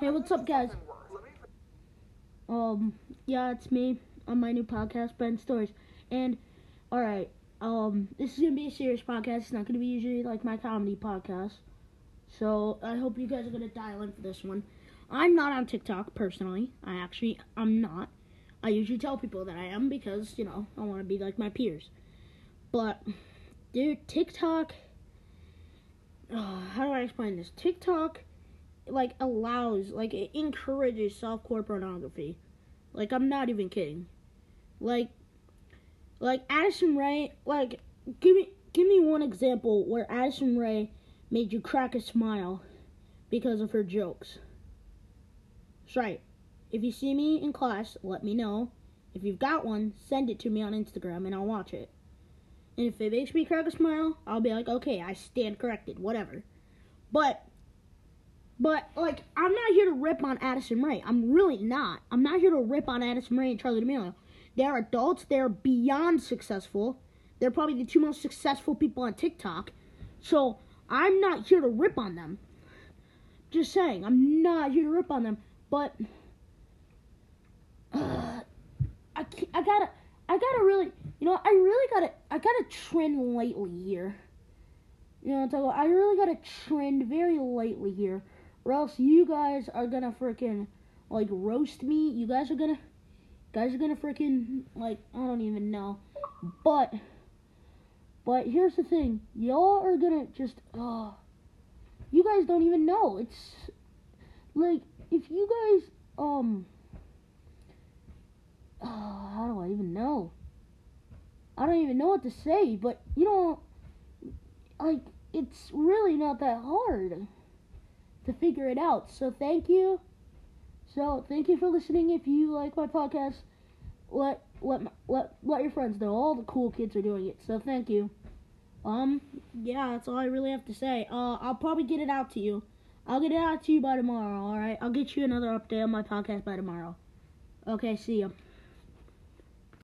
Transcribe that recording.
Hey, what's up, guys? Yeah, it's me on my new podcast, Ben Stories. And, alright, this is gonna be a serious podcast. It's not gonna be usually like my comedy podcast. So, I hope you guys are gonna dial in for this one. I'm not on TikTok, personally. I'm not. I usually tell people that I am because, you know, I want to be like my peers. But, dude, TikTok... how do I explain this? TikTok, like, allows, like, it encourages softcore pornography. Like, I'm not even kidding. Like, Addison Rae, like, give me one example where Addison Rae made you crack a smile because of her jokes. That's right. If you see me in class, let me know. If you've got one, send it to me on Instagram and I'll watch it. And if it makes me crack a smile, I'll be like, okay, I stand corrected, whatever. But, like, I'm not here to rip on Addison Rae. I'm really not. I'm not here to rip on Addison Rae and Charli D'Amelio. They're adults. They're beyond successful. They're probably the two most successful people on TikTok. So, I'm not here to rip on them. Just saying, I'm not here to rip on them. But... I gotta trend lightly here. You know what I'm talking about? I really gotta trend very lightly here, or else you guys are gonna freaking, like, roast me. You guys are gonna, freaking, like, I don't even know. But here's the thing. Y'all are gonna just, you guys don't even know. It's, like, if you guys, how do I even know? I don't even know what to say, but, you know, like, it's really not that hard to figure it out. So, thank you. So, thank you for listening. If you like my podcast, let your friends know. All the cool kids are doing it. So, thank you. Yeah, that's all I really have to say. I'll probably get it out to you. I'll get it out to you by tomorrow, alright? I'll get you another update on my podcast by tomorrow. Okay, see ya.